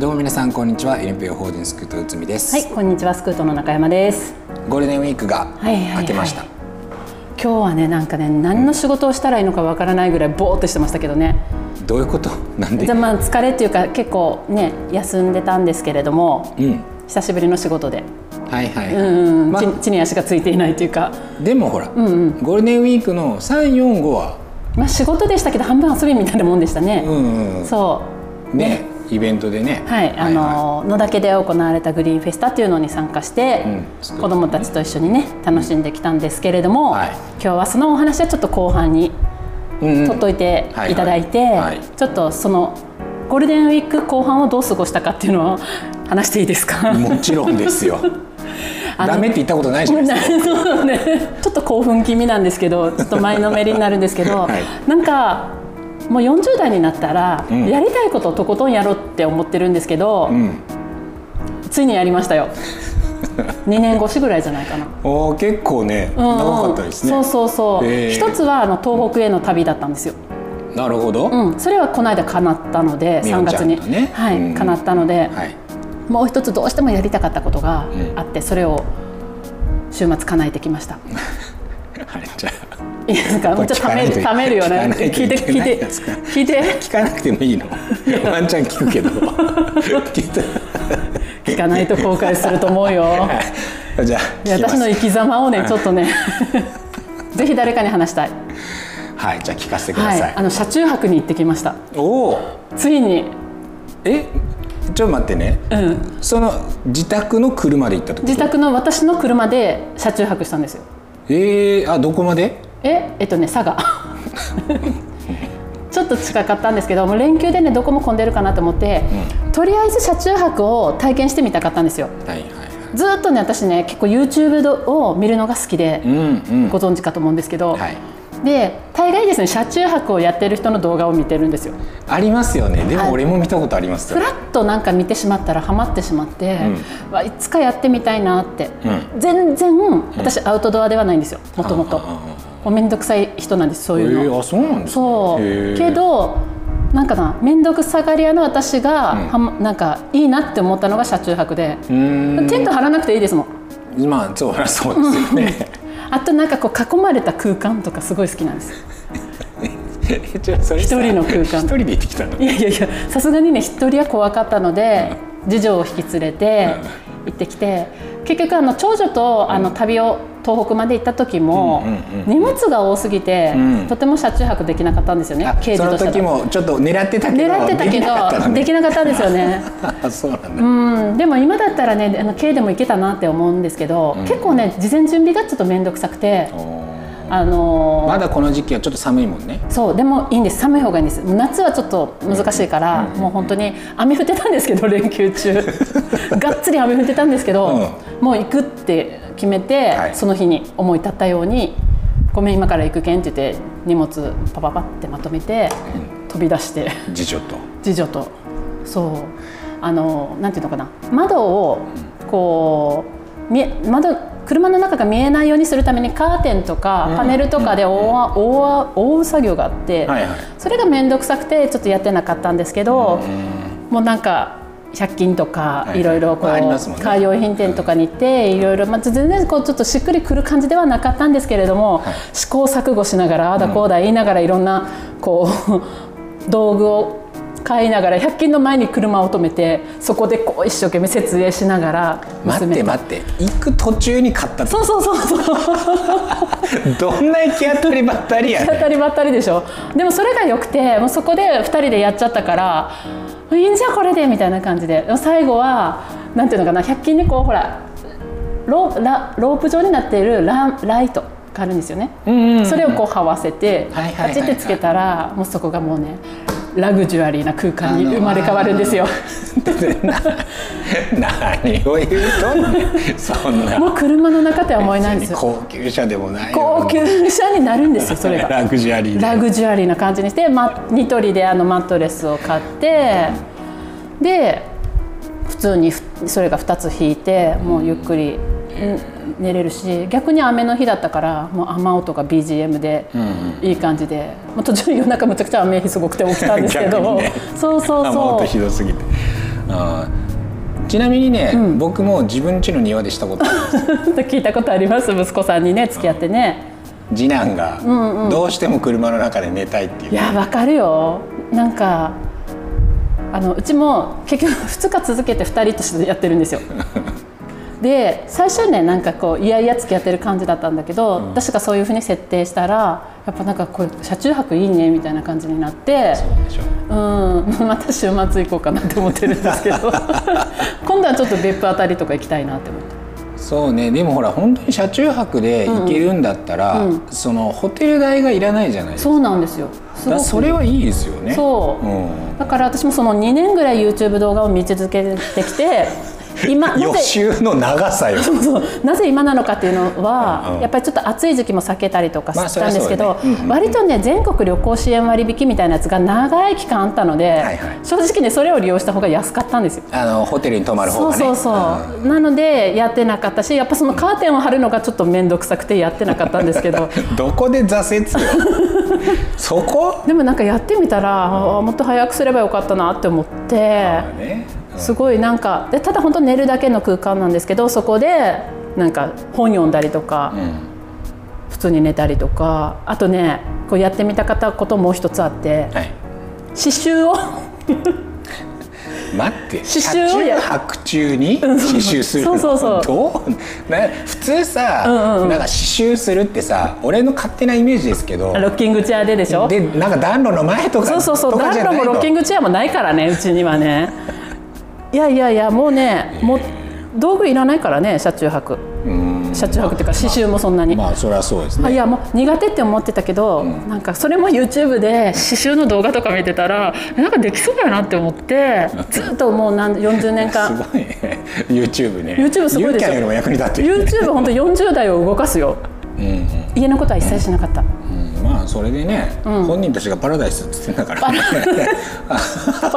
どうも皆さんこんにちは、NPO法人スクート内海です。はい、こんにちは、スクートの中山です。ゴールデンウィークが明けました。今日はね、なんかね、何の仕事をしたらいいのかわからないぐらいぼーっとしてましたけどね。どういうこと？なんで？まあ疲れっていうか結構ね休んでたんですけれども、久しぶりの仕事で。はいはいはい。地に足がついていないというか。でもほら、ゴールデンウィークの3、4、5はまあ仕事でしたけど半分遊びみたいなもんでしたね。そう。ね。イベントでね、野岳で行われたグリーンフェスタっていうのに参加して、子どもたちと一緒にね楽しんできたんですけれども、今日はそのお話はちょっと後半に取っといていただいて、ちょっとそのゴールデンウィーク後半をどう過ごしたかっていうのを話していいですか？もちろんですよ。ダメって言ったことないじゃないですか。ね、ちょっと興奮気味なんですけど、ちょっと前のめりになるんですけど、なんか。もう40代になったら、やりたいことをとことんやろうって思ってるんですけど、ついにやりましたよ。2年越しぐらいじゃないかな。お、結構ね、長かったですね。そうそうそう。一つは東北への旅だったんですよ。なるほど。それはこの間叶ったので、3月にはい叶ったので、もう一つどうしてもやりたかったことがあって、それを週末叶えてきました。はい、じゃあ。いいですか。もうちょっとためるよね。聞かなくてもいいの。ワンちゃん聞くけど。聞かないと後悔すると思うよ。じゃあ私の生き様をねちょっとねぜひ誰かに話したい。はいじゃあ聞かせてください。車中泊に行ってきました。おお。ついに。ちょっと待ってね。その自宅の車で行ったと。自宅の私の車で車中泊したんですよ。あどこまで？佐賀ちょっと近かったんですけどもう連休でねどこも混んでるかなと思って、とりあえず車中泊を体験してみたかったんですよ。ずっとね私ね結構 YouTube を見るのが好きで、ご存知かと思うんですけど、で大概ですね車中泊をやってる人の動画を見てるんですよ。ありますよね。でも俺も見たことありますよ。ふらっとなんか見てしまったらハマってしまって、いつかやってみたいなって、全然私アウトドアではないんですよもともと。めんどくさい人なんですそういうの。そうなんですね。そうけどなんかなめんどくさがり屋の私がなんかいいなって思ったのが車中泊でテント張らなくていいですもん。まあそうですよね。あとなんかこう囲まれた空間とかすごい好きなんです。一人の空間。一人で行ってきたの？いやいやいやさすがにね一人は怖かったので次女を引き連れて行ってきて結局長女と旅を東北まで行った時も荷物が多すぎてとても車中泊できなかったんですよね。その時もちょっと狙ってたけどできなかったんですよね。でも今だったらね軽でも行けたなって思うんですけど結構ね事前準備がちょっと面倒くさくてまだこの時期はちょっと寒いもんね。そうでもいいんです寒い方がいいんです。夏はちょっと難しいからもう本当に雨降ってたんですけど連休中がっつり雨降ってたんですけどもう行くって決めて、その日に思い立ったようにごめん今から行くけんって言って荷物パパパってまとめて、飛び出して次女とそうなんていうのかな窓をこう車の中が見えないようにするためにカーテンとかパネルとかで覆う作業があって、それが面倒くさくてちょっとやってなかったんですけど、もうなんか。100均とかいろいろこうカー用品店とかに行っていろいろ全然こうちょっとしっくりくる感じではなかったんですけれども試行錯誤しながらあだこうだ言いながらいろんなこう道具を買いながら100均の前に車を止めてそこでこう一生懸命設営しながら待って待って行く途中に買ったそうそうそうそうどんな行き当たりばったりやねん行き当たりばったりでしょ。でもそれがよくてもうそこで2人でやっちゃったからいいんじゃこれでみたいな感じで最後はなんていうのかな100均にこうほらロープ状になっているライトがあるんですよね。それをこうはわせてパチってつけたらもうそこがもうねラグジュアリーな空間に生まれ変わるんですよ。何を言うとそんなもう車の中って思えないんですよ。高級車でもない高級車になるんですよ。それがラグジュアリーな感じにしてニトリでマットレスを買ってで普通にそれが2つ引いてもうゆっくり寝れるし逆に雨の日だったからもう雨音が BGM でいい感じでもう途中夜中むちゃくちゃ雨日すごくて起きたんですけどそうそうそう雨音ひどすぎてあちなみにね、うん、僕も自分家の庭でしたことあるんです聞いたことあります。息子さんにね付き合ってね、次男がどうしても車の中で寝たいっていう、いやわかるよ。なんかうちも結局2日続けて2人としてやってるんですよで最初はねなんかこういやいや付き合ってる感じだったんだけど、うん、私がそういうふうに設定したらやっぱなんかこう車中泊いいねみたいな感じになって、そうでしょう、うん、また週末行こうかなって思ってるんですけど今度はちょっと別府あたりとか行きたいなって思って。そうね、でもほら本当に車中泊で行けるんだったら、うんうん、そのホテル代がいらないじゃないですか。そうなんですよ。だそれはいいですよね。そう、うん、だから私もその2年ぐらい YouTube 動画を見続けてきて今予習の長さよなぜ今なのかっていうのは、うん、やっぱりちょっと暑い時期も避けたりとかしたんですけど、割とね全国旅行支援割引みたいなやつが長い期間あったので、はいはい、正直ねそれを利用した方が安かったんですよ。ホテルに泊まる方がね。そうそうそう、うん、なのでやってなかったし、やっぱそのカーテンを張るのがちょっと面倒くさくてやってなかったんですけどどこで挫折そこでもなんかやってみたら、うん、もっと早くすればよかったなって思って、ね、うん、すごいなんかで、ただ本当寝るだけの空間なんですけど、そこでなんか本読んだりとか、うん、普通に寝たりとか、あとねこうやってみたかったこともう一つあって、はい、刺繍を待って、車中泊中に刺繍するの、そうそうそう、どうな、普通さ、うんうん、なんか刺繍するってさ、俺の勝手なイメージですけど、ロッキングチェアででしょ、でなんか暖炉の前とか、そうそうそう、暖炉もロッキングチェアもないからねうちにはねいやいやいや、もうね、もう道具いらないからね、車中泊、車中泊っていうか刺繍もそんなに、まあそれはそうですね。いやもう苦手って思ってたけど、うん、なんかそれも YouTube で刺繍の動画とか見てたらなんかできそうだなって思って、ずっともう40年間すごいね YouTube ね、 YouTube すごいでしょ。 YouTube 本当40代を動かすようん、うん、家のことは一切しなかった、うんうん、まあそれでね、うん、本人たちがパラダイスって言ってんだから、ね、パ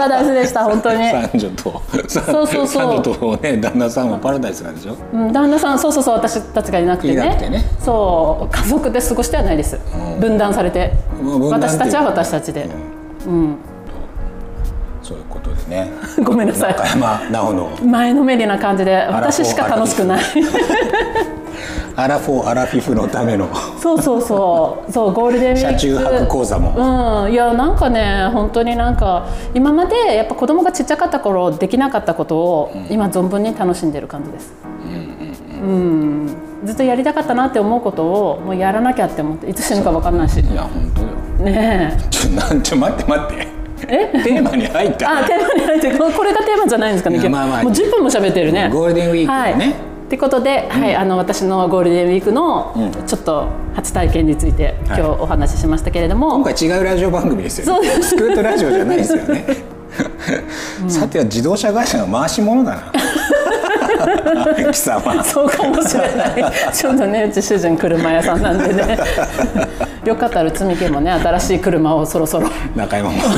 ラダイスでした本当に。三女と、そうそうそう、三女と、ね、旦那さんはパラダイスなんでしょ、うん、旦那さん、そうそうそう、私たちがいなくて ね、そう家族で過ごしてはないです、うん、分断されて、うん、私たちは私たちで、うんうん、そういうことでねごめんなさい、中山直の前のめりな感じで私しか楽しくないアラフォーアラフィフのためのそうそうそうそう、ゴールデンウィーク車中泊講座も、うん、いやなんかね本当になんか今までやっぱ子供がちっちゃかった頃できなかったことを、うん、今存分に楽しんでる感じです、うんうんうん、ずっとやりたかったなって思うことをもうやらなきゃって思って、いつ死ぬか分かんないし、いや本当よねえ、ちょ待って待ってテーマに入ったテーマに入ってこれがテーマじゃないんですかね今日、まあまあ、もう10分も喋ってるね、ゴールデンウィークのね、はいってことで、はい、うん、私のゴールデンウィークのちょっと初体験について今日お話ししましたけれども、はい、今回違うラジオ番組ですよね、スクートラジオじゃないですよねさては自動車会社の回し者だな貴様そうかもしれないちょっとねうち主人車屋さんなんでねよかったら積み木もね、新しい車をそろそろ中山もロ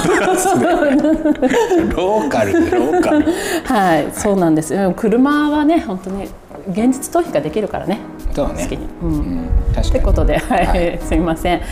ーカルでローカルはい、そうなんですよ。車はね本当に現実逃避ができるからね。そうね。好きに。うん。確かに。ってことで、はい、はい、すみません。は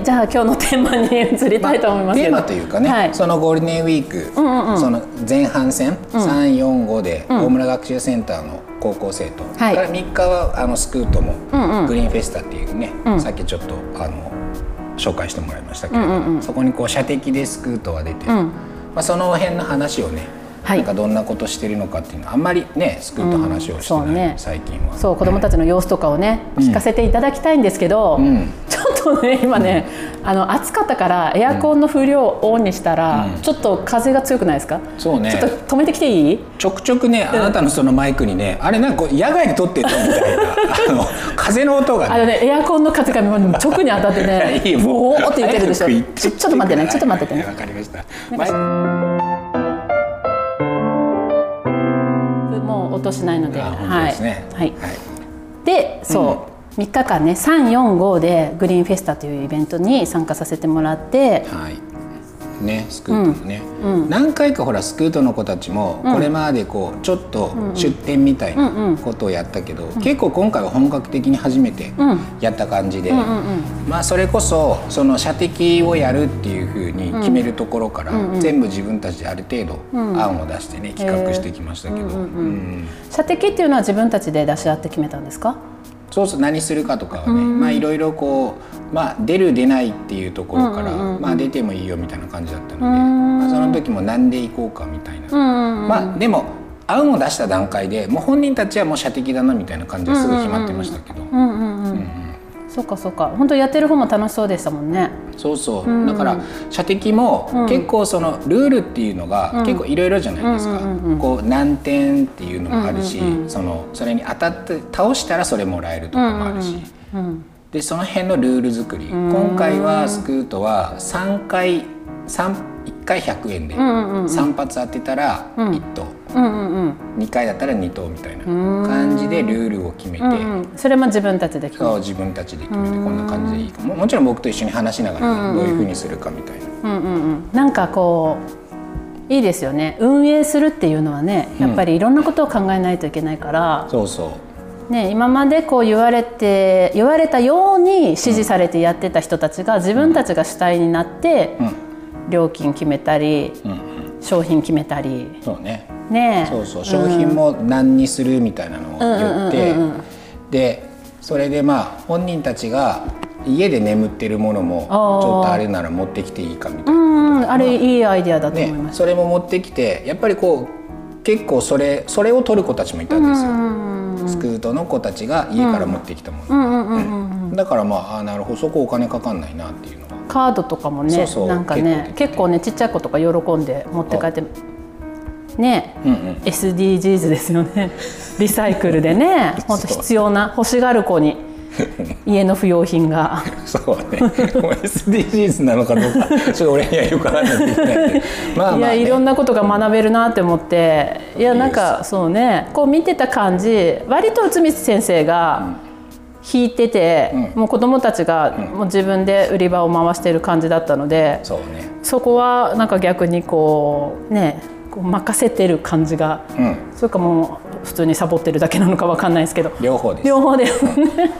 い、じゃあ今日のテーマに移りたいと思いますけど、まあ、テーマというかね、はい、そのゴールデンウィーク、うんうん、その前半戦、うん、3、4、5で大村学習センターの高校生と、うん、から3日はスクートも、うんうん、グリーンフェスタっていうね、うん、さっきちょっと紹介してもらいましたけど、うんうんうん、そこにこう射的でスクートが出て、うん、まあ、その辺の話をね、はい、なんかどんなことしてるのかっていうのはあんまりねスクート話をしてない、うん、ね、最近はそう、子どもたちの様子とかをね、うん、聞かせていただきたいんですけど、うん、ちょっとね今ね、うん、暑かったからエアコンの風量をオンにしたら、うん、ちょっと風が強くないですか、うん、そうね、ちょっと止めてきていい、ちょくちょくねあなたのそのマイクにね、うん、あれなんか野外で撮ってるみたいな風の音が ねエアコンの風が直に当たってねいいもうボーって言ってるでしょ、ちょっと待ってね、ちょっと待っててね、わかりました、音しないので、本当ですね、はいはい、でそう、うん、3日間ね 3,4,5 でグリーンフェスタというイベントに参加させてもらって、はい、ね、スクートのね、うんうん、何回かほらスクートの子たちもこれまでこうちょっと出店みたいなことをやったけど、結構今回は本格的に初めてやった感じで、まあそれこそその射的をやるっていうふうに決めるところから全部自分たちである程度案を出してね、企画してきましたけど、射的っていうのは自分たちで出し合って決めたんですか？そうそう、何するかとかはね、まあいろいろこう、まあ、出る出ないっていうところから、まあ出てもいいよみたいな感じだったので、まあ、その時も何で行こうかみたいな、まあでも案を出した段階でもう本人たちはもう射的だなみたいな感じですぐ決まってましたけど。そうかそうか、本当やってる方も楽しそうでしたもんね。そうそう、だから射的も結構そのルールっていうのが結構いろいろじゃないですか。こう何点っていうのもあるし、それに当たって倒したらそれもらえるとかもあるし、でその辺のルール作り、今回はスクートは1回100円で3発当てたら1等、2回だったら2等みたいな感じでルールを決めて、それも自分たちで決めて、自分たちで決めて、こんな感じでいいかも、もちろん僕と一緒に話しながらどういうふうにするかみたいな、なんかこういいですよね。運営するっていうのはね、やっぱりいろんなことを考えないといけないから、そうそうね、今までこう言われたように指示されてやってた人たちが自分たちが主体になって料金決めたり、商品決めたり、そうね、そうそう、商品も何にするみたいなのを言って、でそれでまあ本人たちが家で眠ってるものもちょっとあれなら持ってきていいかみたいな、あれいいアイデアだと思います。それも持ってきて、やっぱりこう結構それを取る子たちもいたんですよ。スクートの子たちが家から持ってきたものだから、まあなるほど、そこお金かかんないなっていうのは。カードとかもね、なんかね、結構ね、ちっちゃい子とか喜んで持って帰ってね、SDGs ですよね。リサイクルでね、本当必要な、欲しがる子に家の不要品が。そうね、SDGs なのかどうかちょっと俺にはよくわからない。まあまあいろんなことが学べるなって思って、いやなんかそうね、こう見てた感じ、割と宇都光先生が引いてて、もう子どもたちがもう自分で売り場を回してる感じだったので、そこはなんか逆にこうね、こう任せてる感じが、それかもう普通にサボってるだけなのかわかんないですけど、両方です、両方ですね。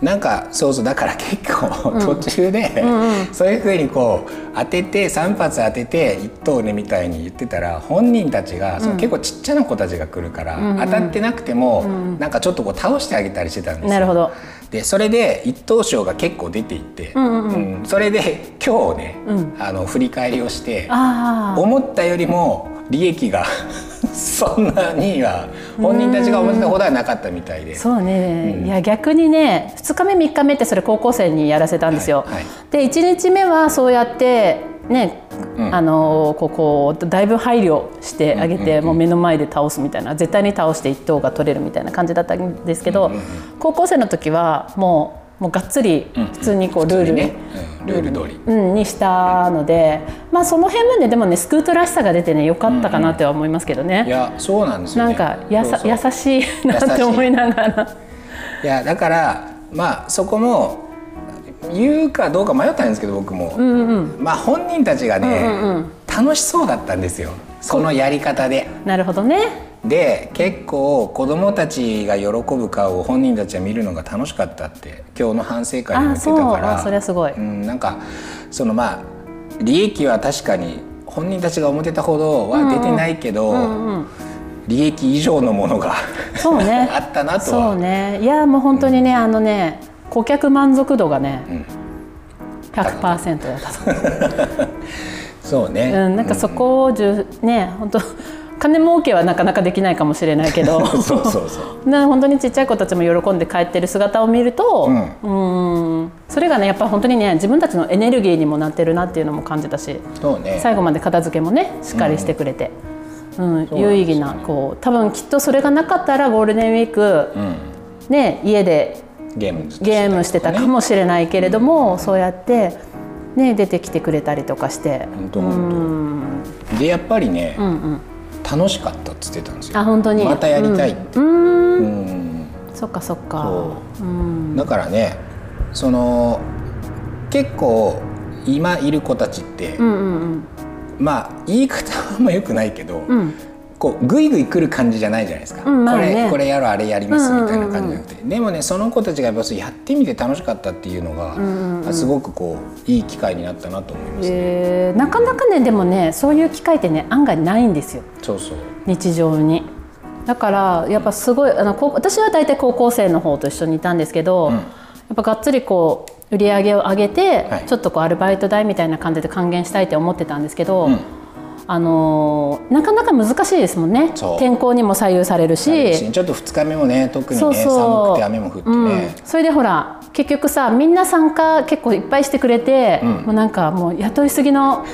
なんかそうそう、だから結構途中でそういうふうにこう当てて3発当てて1等ねみたいに言ってたら、本人たちが結構ちっちゃな子たちが来るから当たってなくてもなんかちょっとこう倒してあげたりしてたんですよ。なるほど。でそれで一等賞が結構出ていって、それで今日ね、振り返りをして、思ったよりも利益がそんなには本人たちが思ってたほどはなかったみたいで、そうね、いや逆にね、2日目3日目ってそれ高校生にやらせたんですよ。はいはい、で1日目はそうやってね、こうだいぶ配慮してあげて、もう目の前で倒すみたいな、絶対に倒して1等が取れるみたいな感じだったんですけど、高校生の時はもうがっつり普通にこうルール通りにしたので、まあその辺はね、でもね、スクートらしさが出てね、良かったかなっては思いますけどね。いやそうなんですよね。なんか優しいなって思いながら、いやだからまあそこも言うかどうか迷ったんですけど、僕もまあ本人たちがね楽しそうだったんですよ、そのやり方で。なるほどね。で結構子どもたちが喜ぶ顔を本人たちは見るのが楽しかったって今日の反省会に言ってたから、それはすごい、なんかそのまあ利益は確かに本人たちが思ってたほどは出てないけど、利益以上のものがそうねあったなとは。そうね、いやもう本当にね、あのね、顧客満足度がね、100% だったと。そうね、なんかそこをね、本当金儲けはなかなかできないかもしれないけど、本当にちっちゃい子たちも喜んで帰ってる姿を見ると、それがね、やっぱり本当にね、自分たちのエネルギーにもなってるなっていうのも感じたし、最後まで片付けもね、しっかりしてくれて、有意義な、こう多分きっとそれがなかったらゴールデンウィークね、家でゲームしてたかもしれないけれども、そうやってね、出てきてくれたりとかして、でやっぱりね、楽しかったっつってたんですよ。あ、本当に。またやりたいって。そっかそっか。だからね、その結構今いる子たちって、うんうんうん、まあ言い方はあんま良くないけど、うん、こうグイグイ来る感じじゃないじゃないですか、うんまあね、これやろうあれやりますみたいな感じじゃなくて、うんうんうん、でもねその子たちが やってみて楽しかったっていうのが、うんうん、すごくこういい機会になったなと思いますね、なかなかねでもねそういう機会ってね案外ないんですよ。そうそう日常にだからやっぱすごい私は大体高校生の方と一緒にいたんですけど、うん、やっぱがっつりこう売り上げを上げて、はい、ちょっとこうアルバイト代みたいな感じで還元したいって思ってたんですけど、うん、なかなか難しいですもんね。天候にも左右されるしちょっと2日目もね特にねそうそう寒くて雨も降ってね、うん、それでほら結局さみんな参加結構いっぱいしてくれて、うん、もうなんかもう雇いすぎの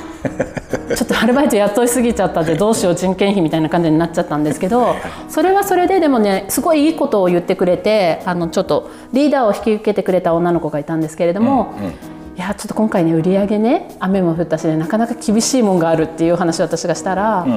ちょっとアルバイト雇いすぎちゃったってどうしよう人件費みたいな感じになっちゃったんですけどそれはそれででもねすごいいいことを言ってくれてちょっとリーダーを引き受けてくれた女の子がいたんですけれども、うんうん、いやちょっと今回ね売り上げね雨も降ったしねなかなか厳しいもんがあるっていう話を私がしたら、うん、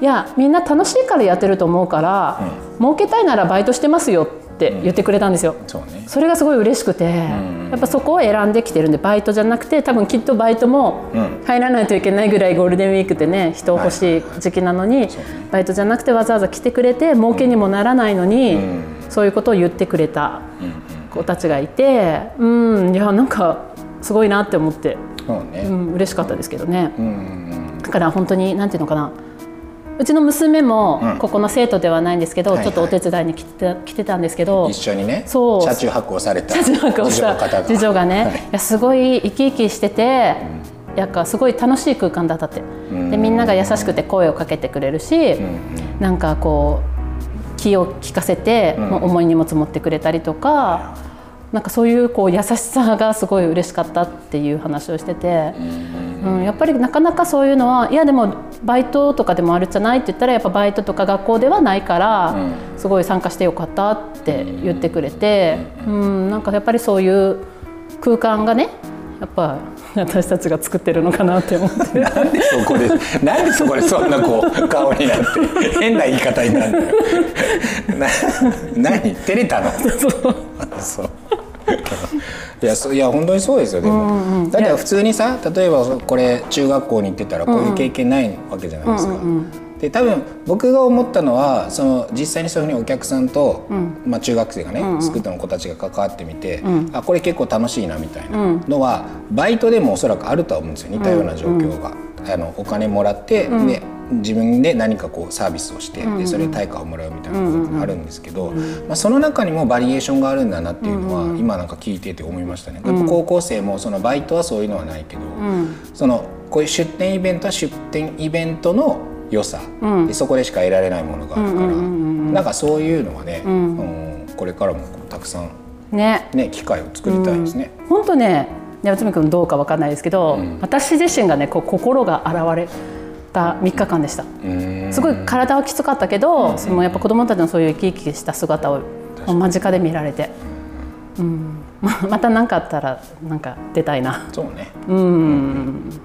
いやみんな楽しいからやってると思うから、うん、儲けたいならバイトしてますよって言ってくれたんですよ、うん、そうね、それがすごい嬉しくて、うん、やっぱそこを選んできてるんでバイトじゃなくて多分きっとバイトも入らないといけないぐらいゴールデンウィークってね人を欲しい時期なのに、はいはいはいね、バイトじゃなくてわざわざ来てくれて儲けにもならないのに、うん、そういうことを言ってくれた子たちがいて、うん、いやなんかすごいなって思ってそうね、うん、嬉しかったですけどね、うんうんうん、だから本当になんていうのかなうちの娘もここの生徒ではないんですけど、うんはいはい、ちょっとお手伝いに来てたんですけど一緒にねそう車中泊をされた次女がね、はい、いやすごい生き生きしてて、うん、やっぱすごい楽しい空間だったって、うん、でみんなが優しくて声をかけてくれるし、うん、なんかこう気を利かせて、うん、重い荷物持ってくれたりとか、うん、なんかそういう、こう優しさがすごい嬉しかったっていう話をしてて、うんうん、やっぱりなかなかそういうのはいやでもバイトとかでもあるじゃないって言ったらやっぱバイトとか学校ではないから、うん、すごい参加してよかったって言ってくれて、うんうん、なんかやっぱりそういう空間がねやっぱ私たちが作ってるのかなって思ってなんでそこでそんなこう顔になって変な言い方になる何照れたのそういや本当にそうですよでも、うんうん、だって普通にさ例えばこれ中学校に行ってたらこういう経験ないわけじゃないですか、うんうん、で多分僕が思ったのはその実際にそういうふうにお客さんと、うんまあ、中学生がね、うんうん、スクートの子たちが関わってみて、うん、あこれ結構楽しいなみたいなのは、うん、バイトでもおそらくあるとは思うんですよ似たような状況が、うんうん、お金もらって、うん、で自分で何かこうサービスをして、うんうん、でそれで対価をもらうみたいなことがあるんですけど、うんうんまあ、その中にもバリエーションがあるんだなっていうのは、うんうん、今なんか聞いてて思いましたね、うん、高校生もそのバイトはそういうのはないけど、うん、こういう出店イベントは出店イベントの良さ、うん、でそこでしか得られないものがあるから、うんうんうんうん、なんかそういうのはね、うんこれからもたくさん、ね、機会を作りたいですね、うん、本当ね八海君どうか分かんないですけど、うん、私自身がねこう心が現れ3日間でした。すごい体はきつかったけど、うん、そのやっぱ子どもたちのそういう生き生きした姿を間近で見られて、うん、また何かあったらなんか出たいな。そうね。うん。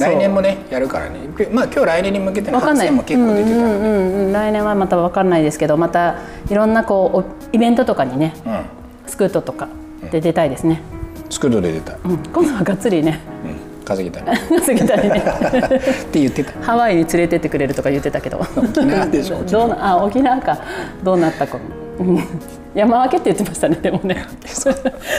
来年もねやるからね。まあ今日来年に向けての発展も結構出てたので、うんうんうん、来年はまた分かんないですけど、またいろんなこうイベントとかにね、うん、スクートとかで出たいですね。うん、スクートで出たい。うん、今度はがっつりね。うん稼ぎたいねって言ってたハワイに連れてってくれるとか言ってたけど沖縄でしょ沖縄かどうなったか山分けって言ってましたねでもね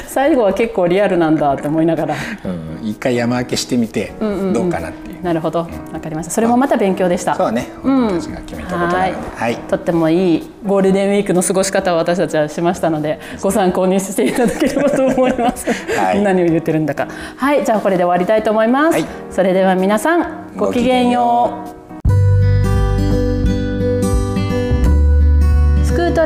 最後は結構リアルなんだと思いながら、うん、一回山分けしてみてどうかなっていう、うんうん、なるほど、うん、分かりましたそれもまた勉強でしたそうね私が決めたことなので、うんはい、とってもいいゴールデンウィークの過ごし方を私たちはしましたのでご参考にしていただければと思います、はい、何を言ってるんだかはいじゃあこれで終わりたいと思います、はい、それでは皆さんごきげんようスクート